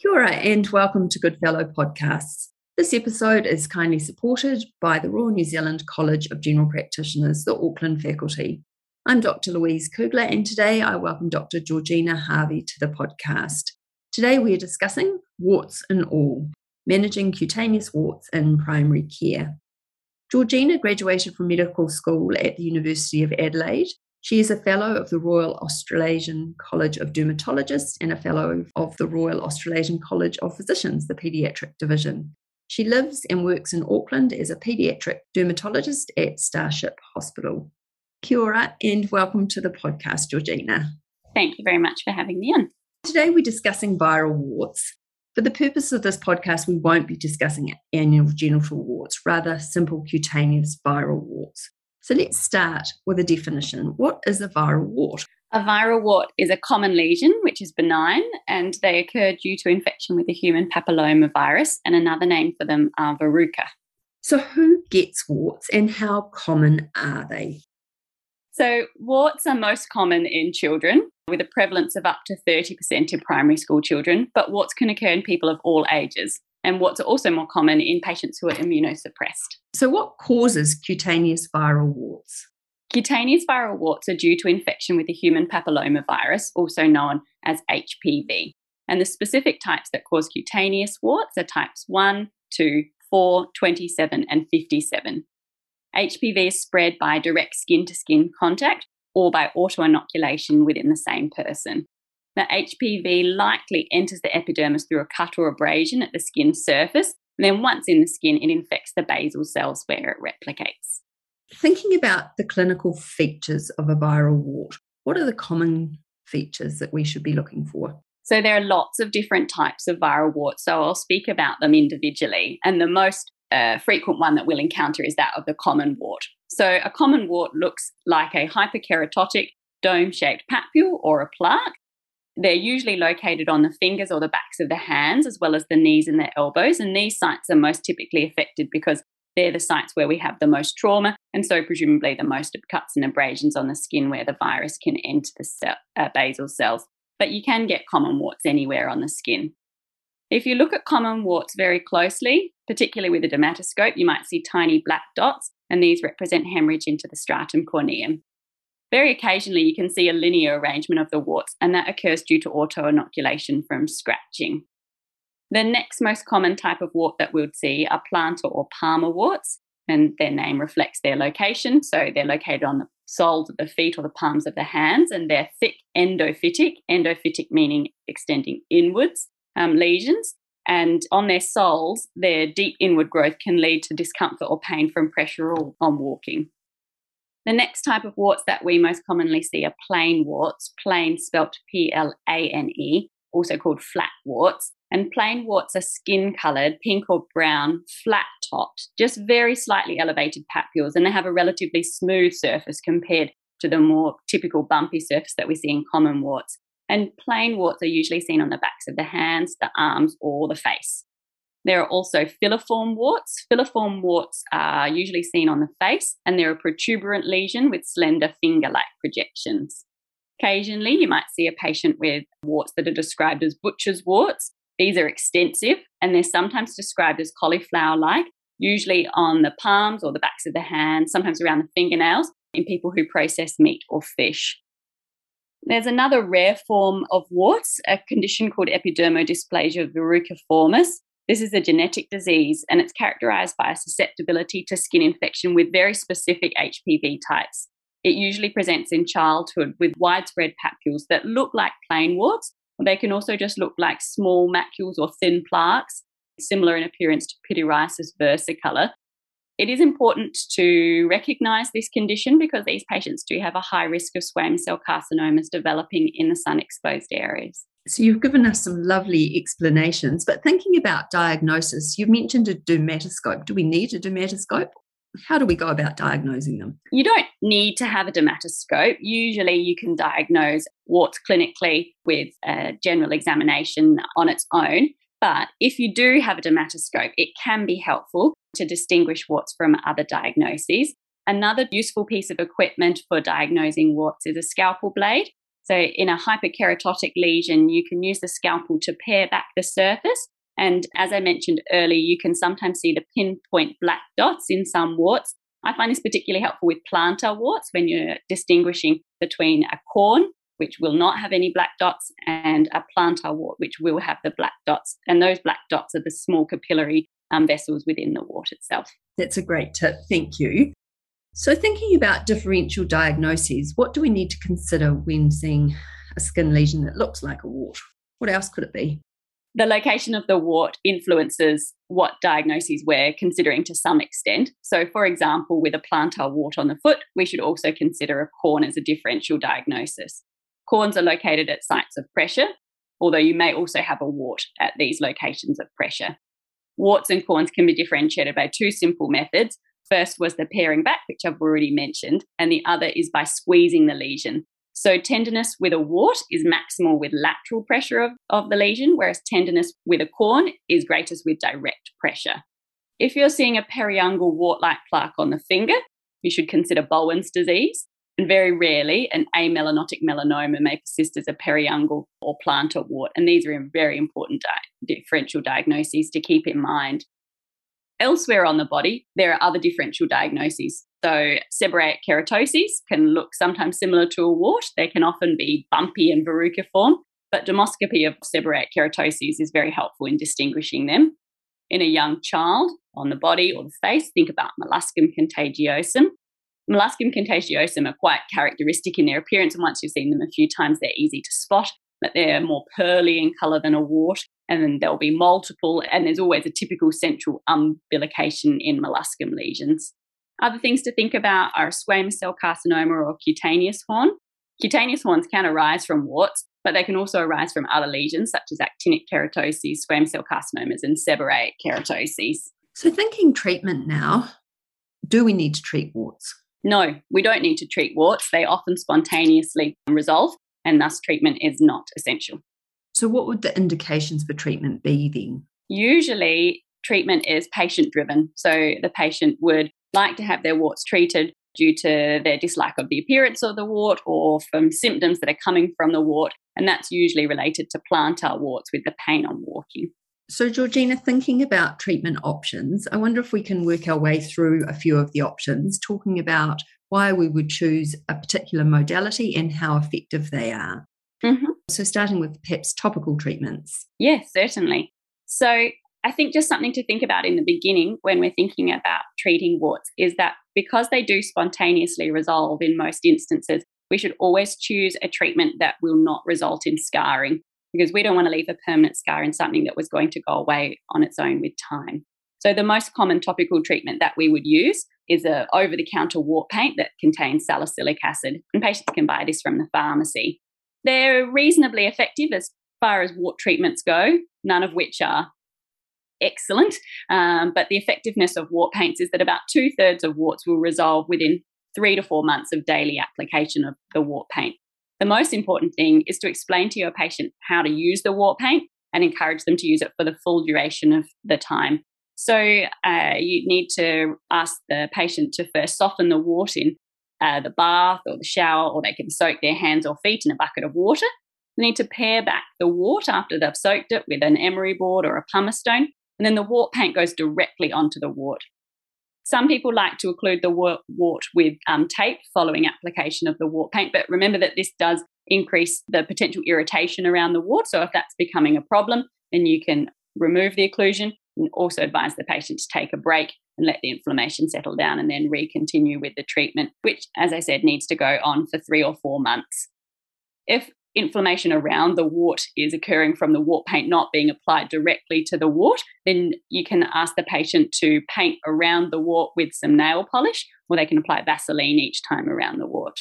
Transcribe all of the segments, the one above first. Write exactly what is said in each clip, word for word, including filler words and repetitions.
Kia ora and welcome to Goodfellow Podcasts. This episode is kindly supported by the Royal New Zealand College of General Practitioners, the Auckland Faculty. I'm Doctor Louise Kugler and today I welcome Doctor Georgina Harvey to the podcast. Today we are discussing warts and all, managing cutaneous warts in primary care. Georgina graduated from medical school at the University of Adelaide. She is a Fellow of the Royal Australasian College of Dermatologists and a Fellow of the Royal Australasian College of Physicians, the Paediatric Division. She lives and works in Auckland as a paediatric dermatologist at Starship Hospital. Kia ora and welcome to the podcast, Georgina. Thank you very much for having me on. Today we're discussing viral warts. For the purpose of this podcast, we won't be discussing annual genital warts, rather simple cutaneous viral warts. So let's start with a definition. What is a viral wart? A viral wart is a common lesion, which is benign, and they occur due to infection with the human papillomavirus, and another name for them are verruca. So who gets warts and how common are they? So warts are most common in children, with a prevalence of up to thirty percent in primary school children, but warts can occur in people of all ages. And warts are also more common in patients who are immunosuppressed. So what causes cutaneous viral warts? Cutaneous viral warts are due to infection with the human papillomavirus, also known as H P V. And the specific types that cause cutaneous warts are types one, two, four, twenty-seven and fifty-seven. H P V is spread by direct skin-to-skin contact or by autoinoculation within the same person. Now, H P V likely enters the epidermis through a cut or abrasion at the skin surface, and then once in the skin, it infects the basal cells where it replicates. Thinking about the clinical features of a viral wart, what are the common features that we should be looking for? So there are lots of different types of viral warts, so I'll speak about them individually. And the most uh, frequent one that we'll encounter is that of the common wart. So a common wart looks like a hyperkeratotic dome-shaped papule or a plaque. They're usually located on the fingers or the backs of the hands, as well as the knees and the elbows. And these sites are most typically affected because they're the sites where we have the most trauma and so presumably the most cuts and abrasions on the skin where the virus can enter the cell, uh, basal cells. But you can get common warts anywhere on the skin. If you look at common warts very closely, particularly with a dermatoscope, you might see tiny black dots, and these represent hemorrhage into the stratum corneum. Very occasionally, you can see a linear arrangement of the warts, and that occurs due to autoinoculation from scratching. The next most common type of wart that we'll see are plantar or palmar warts, and their name reflects their location. So they're located on the soles of the feet or the palms of the hands, and they're thick endophytic, endophytic meaning extending inwards um, lesions. And on their soles, their deep inward growth can lead to discomfort or pain from pressure or on walking. The next type of warts that we most commonly see are plane warts, plane spelt P L A N E, also called flat warts. And plane warts are skin-coloured, pink or brown, flat-topped, just very slightly elevated papules, and they have a relatively smooth surface compared to the more typical bumpy surface that we see in common warts. And plane warts are usually seen on the backs of the hands, the arms, or the face. There are also filiform warts. Filiform warts are usually seen on the face, and they're a protuberant lesion with slender finger-like projections. Occasionally, you might see a patient with warts that are described as butcher's warts. These are extensive, and they're sometimes described as cauliflower-like, usually on the palms or the backs of the hands, sometimes around the fingernails, in people who process meat or fish. There's another rare form of warts, a condition called epidermodysplasia verruciformis. This is a genetic disease, and it's characterised by a susceptibility to skin infection with very specific H P V types. It usually presents in childhood with widespread papules that look like plain warts. They can also just look like small macules or thin plaques, similar in appearance to pityriasis versicolor. It is important to recognise this condition because these patients do have a high risk of squamous cell carcinomas developing in the sun-exposed areas. So you've given us some lovely explanations, but thinking about diagnosis, you mentioned a dermatoscope. Do we need a dermatoscope? How do we go about diagnosing them? You don't need to have a dermatoscope. Usually you can diagnose warts clinically with a general examination on its own. But if you do have a dermatoscope, it can be helpful to distinguish warts from other diagnoses. Another useful piece of equipment for diagnosing warts is a scalpel blade. So in a hyperkeratotic lesion, you can use the scalpel to pare back the surface. And as I mentioned earlier, you can sometimes see the pinpoint black dots in some warts. I find this particularly helpful with plantar warts when you're distinguishing between a corn, which will not have any black dots, and a plantar wart, which will have the black dots. And those black dots are the small capillary um, vessels within the wart itself. That's a great tip. Thank you. So thinking about differential diagnoses, what do we need to consider when seeing a skin lesion that looks like a wart? What else could it be? The location of the wart influences what diagnoses we're considering to some extent. So, for example, with a plantar wart on the foot, we should also consider a corn as a differential diagnosis. Corns are located at sites of pressure, although you may also have a wart at these locations of pressure. Warts and corns can be differentiated by two simple methods. First was the paring back, which I've already mentioned, and the other is by squeezing the lesion. So tenderness with a wart is maximal with lateral pressure of, of the lesion, whereas tenderness with a corn is greatest with direct pressure. If you're seeing a periungual wart-like plaque on the finger, you should consider Bowen's disease. And very rarely, an amelanotic melanoma may persist as a periungual or plantar wart. And these are very important di- differential diagnoses to keep in mind. Elsewhere on the body, there are other differential diagnoses. So seborrheic keratoses can look sometimes similar to a wart. They can often be bumpy and verruca form, but dermoscopy of seborrheic keratoses is very helpful in distinguishing them. In a young child, on the body or the face, think about molluscum contagiosum. Molluscum contagiosum are quite characteristic in their appearance, and once you've seen them a few times, they're easy to spot, but they're more pearly in colour than a wart, and then there'll be multiple, and there's always a typical central umbilication in molluscum lesions. Other things to think about are squamous cell carcinoma or cutaneous horn. Cutaneous horns can arise from warts, but they can also arise from other lesions such as actinic keratoses, squamous cell carcinomas, and seborrheic keratoses. So thinking treatment now, do we need to treat warts? No, we don't need to treat warts. They often spontaneously resolve, and thus treatment is not essential. So what would the indications for treatment be then? Usually treatment is patient-driven. So the patient would like to have their warts treated due to their dislike of the appearance of the wart or from symptoms that are coming from the wart, and that's usually related to plantar warts with the pain on walking. So, Georgina, thinking about treatment options, I wonder if we can work our way through a few of the options, talking about why we would choose a particular modality and how effective they are. Mm-hmm. So starting with perhaps topical treatments. Yes, certainly. So I think just something to think about in the beginning when we're thinking about treating warts is that because they do spontaneously resolve in most instances, we should always choose a treatment that will not result in scarring, because we don't want to leave a permanent scar in something that was going to go away on its own with time. So the most common topical treatment that we would use is an over-the-counter wart paint that contains salicylic acid, and patients can buy this from the pharmacy. They're reasonably effective as far as wart treatments go, none of which are excellent, um, but the effectiveness of wart paints is that about two-thirds of warts will resolve within three to four months of daily application of the wart paint. The most important thing is to explain to your patient how to use the wart paint and encourage them to use it for the full duration of the time. So uh, you need to ask the patient to first soften the wart in uh, the bath or the shower, or they can soak their hands or feet in a bucket of water. They need to pare back the wart after they've soaked it with an emery board or a pumice stone, and then the wart paint goes directly onto the wart. Some people like to occlude the wart with um, tape following application of the wart paint, but remember that this does increase the potential irritation around the wart. So if that's becoming a problem, then you can remove the occlusion, and also advise the patient to take a break and let the inflammation settle down and then recontinue with the treatment, which, as I said, needs to go on for three or four months. If inflammation around the wart is occurring from the wart paint not being applied directly to the wart, then you can ask the patient to paint around the wart with some nail polish, or they can apply Vaseline each time around the wart.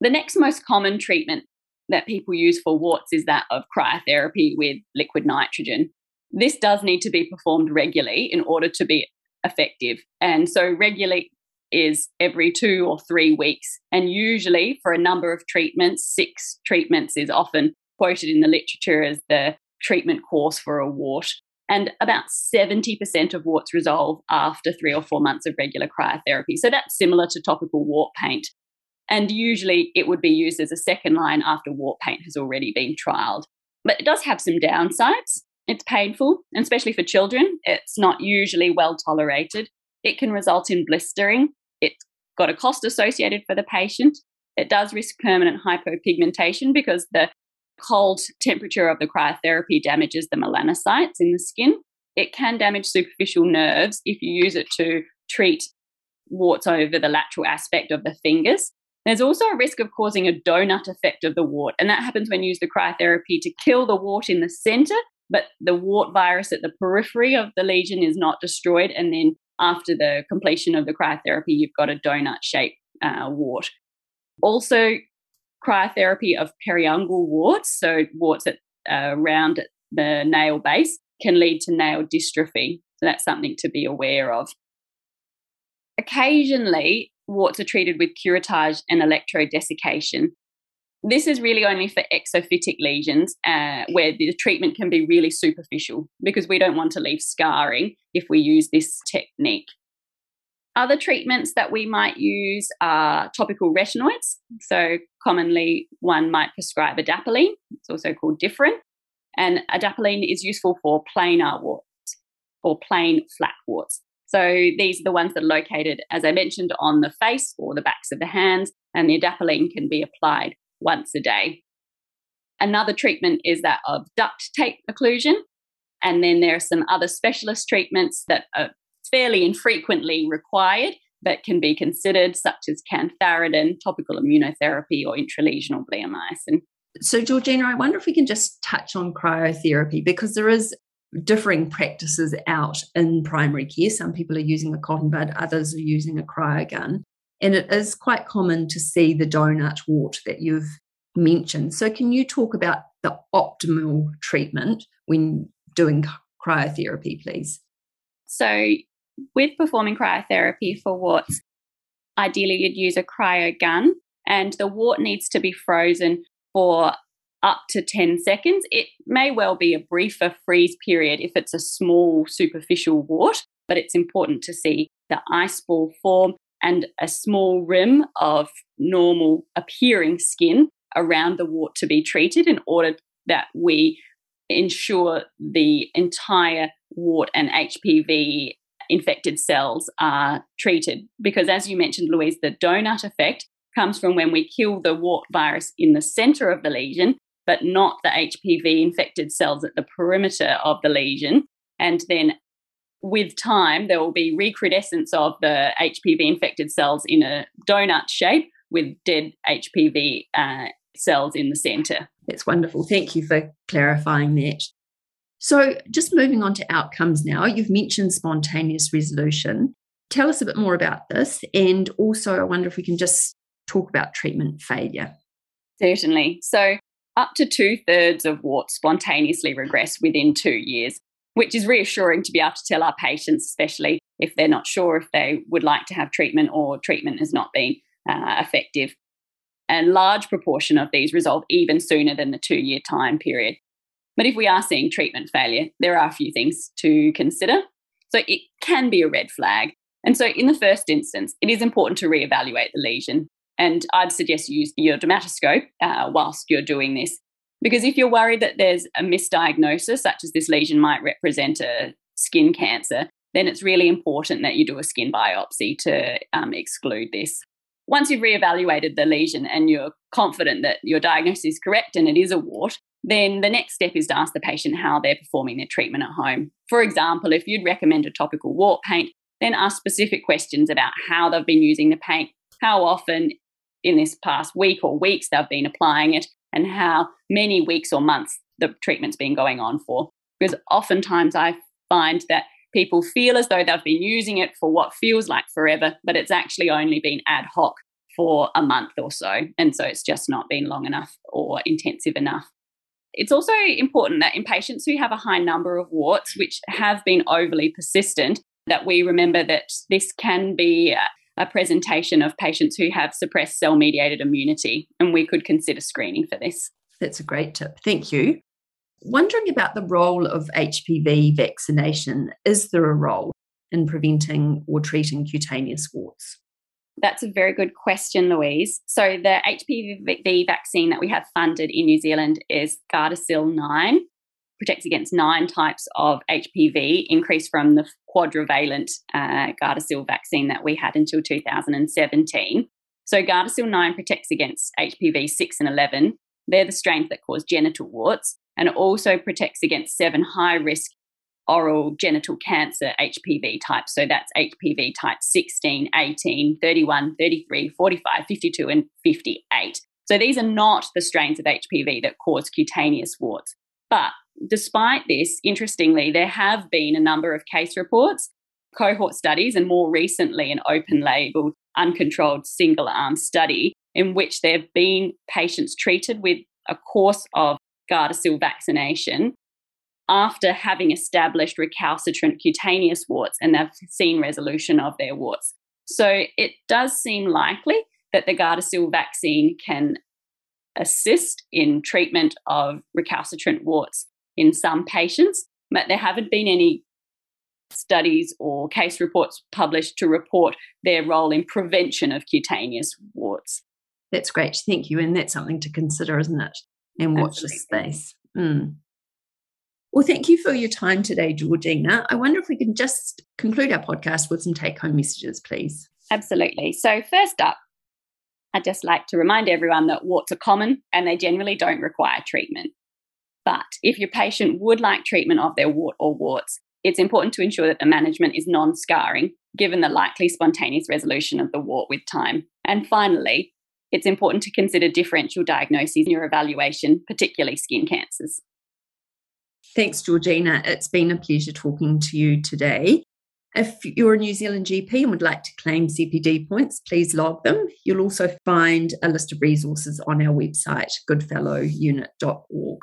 The next most common treatment that people use for warts is that of cryotherapy with liquid nitrogen. This does need to be performed regularly in order to be effective, and so regularly is every two or three weeks. And usually for a number of treatments, six treatments is often quoted in the literature as the treatment course for a wart. And about seventy percent of warts resolve after three or four months of regular cryotherapy. So that's similar to topical wart paint. And usually it would be used as a second line after warp paint has already been trialled. But it does have some downsides. It's painful, and especially for children, it's not usually well tolerated. It can result in blistering. It's got a cost associated for the patient. It does risk permanent hypopigmentation because the cold temperature of the cryotherapy damages the melanocytes in the skin. It can damage superficial nerves if you use it to treat warts over the lateral aspect of the fingers. There's also a risk of causing a donut effect of the wart, and that happens when you use the cryotherapy to kill the wart in the centre, but the wart virus at the periphery of the lesion is not destroyed, and then after the completion of the cryotherapy, you've got a donut-shaped uh, wart. Also, cryotherapy of periungual warts, so warts at, uh, around the nail base, can lead to nail dystrophy. So that's something to be aware of. Occasionally, warts are treated with curettage and electrodesiccation. This is really only for exophytic lesions uh, where the treatment can be really superficial because we don't want to leave scarring if we use this technique. Other treatments that we might use are topical retinoids. So commonly one might prescribe adapalene. It's also called Differin. And adapalene is useful for planar warts or plain flat warts. So these are the ones that are located, as I mentioned, on the face or the backs of the hands, and the adapalene can be applied once a day. Another treatment is that of duct tape occlusion, and then there are some other specialist treatments that are fairly infrequently required but can be considered, such as cantharidin, topical immunotherapy, or intralesional bleomycin. So, Georgina, I wonder if we can just touch on cryotherapy, because there is differing practices out in primary care. Some people are using a cotton bud, others are using a cryogun, and it is quite common to see the donut wart that you've mentioned. So can you talk about the optimal treatment when doing cryotherapy, please? So with performing cryotherapy for warts, ideally you'd use a cryogun, and the wart needs to be frozen for up to ten seconds. It may well be a briefer freeze period if it's a small superficial wart, but it's important to see the ice ball form and a small rim of normal appearing skin around the wart to be treated in order that we ensure the entire wart and H P V infected cells are treated. Because as you mentioned, Louise, the donut effect comes from when we kill the wart virus in the centre of the lesion, but not the H P V infected cells at the perimeter of the lesion. And then with time, there will be recrudescence of the H P V infected cells in a donut shape with dead H P V uh, cells in the centre. That's wonderful. Thank you for clarifying that. So just moving on to outcomes now, you've mentioned spontaneous resolution. Tell us a bit more about this. And also, I wonder if we can just talk about treatment failure. Certainly. So up to two-thirds of warts spontaneously regress within two years, which is reassuring to be able to tell our patients, especially if they're not sure if they would like to have treatment or treatment has not been uh, effective. A large proportion of these resolve even sooner than the two-year time period. But if we are seeing treatment failure, there are a few things to consider. So it can be a red flag. And so in the first instance, it is important to reevaluate the lesion. And I'd suggest you use your dermatoscope uh, whilst you're doing this. Because if you're worried that there's a misdiagnosis, such as this lesion might represent a skin cancer, then it's really important that you do a skin biopsy to um, exclude this. Once you've reevaluated the lesion and you're confident that your diagnosis is correct and it is a wart, then the next step is to ask the patient how they're performing their treatment at home. For example, if you'd recommend a topical wart paint, then ask specific questions about how they've been using the paint, how often in this past week or weeks they've been applying it, and how many weeks or months the treatment's been going on for. Because oftentimes I find that people feel as though they've been using it for what feels like forever, but it's actually only been ad hoc for a month or so. And so it's just not been long enough or intensive enough. It's also important that in patients who have a high number of warts, which have been overly persistent, that we remember that this can be Uh, a presentation of patients who have suppressed cell-mediated immunity, and we could consider screening for this. That's a great tip. Thank you. Wondering about the role of H P V vaccination. Is there a role in preventing or treating cutaneous warts? That's a very good question, Louise. So the H P V vaccine that we have funded in New Zealand is Gardasil nine. Protects against nine types of H P V, increased from the quadrivalent uh, Gardasil vaccine that we had until two thousand seventeen. So Gardasil nine protects against H P V six and eleven. They're the strains that cause genital warts, and it also protects against seven high-risk oral genital cancer H P V types. So that's H P V types sixteen, eighteen, thirty-one, thirty-three, forty-five, fifty-two, and fifty-eight. So these are not the strains of H P V that cause cutaneous warts. But despite this, interestingly, there have been a number of case reports, cohort studies, and more recently an open-label, uncontrolled single-arm study in which there have been patients treated with a course of Gardasil vaccination after having established recalcitrant cutaneous warts, and they've seen resolution of their warts. So it does seem likely that the Gardasil vaccine can assist in treatment of recalcitrant warts in some patients, but there haven't been any studies or case reports published to report their role in prevention of cutaneous warts. That's great. Thank you. And that's something to consider, isn't it? And watch this space. Mm. Well, thank you for your time today, Georgina. I wonder if we can just conclude our podcast with some take-home messages, please. Absolutely. So first up, I'd just like to remind everyone that warts are common and they generally don't require treatment. But if your patient would like treatment of their wart or warts, it's important to ensure that the management is non-scarring, given the likely spontaneous resolution of the wart with time. And finally, it's important to consider differential diagnoses in your evaluation, particularly skin cancers. Thanks, Georgina. It's been a pleasure talking to you today. If you're a New Zealand G P and would like to claim C P D points, please log them. You'll also find a list of resources on our website, goodfellow unit dot org.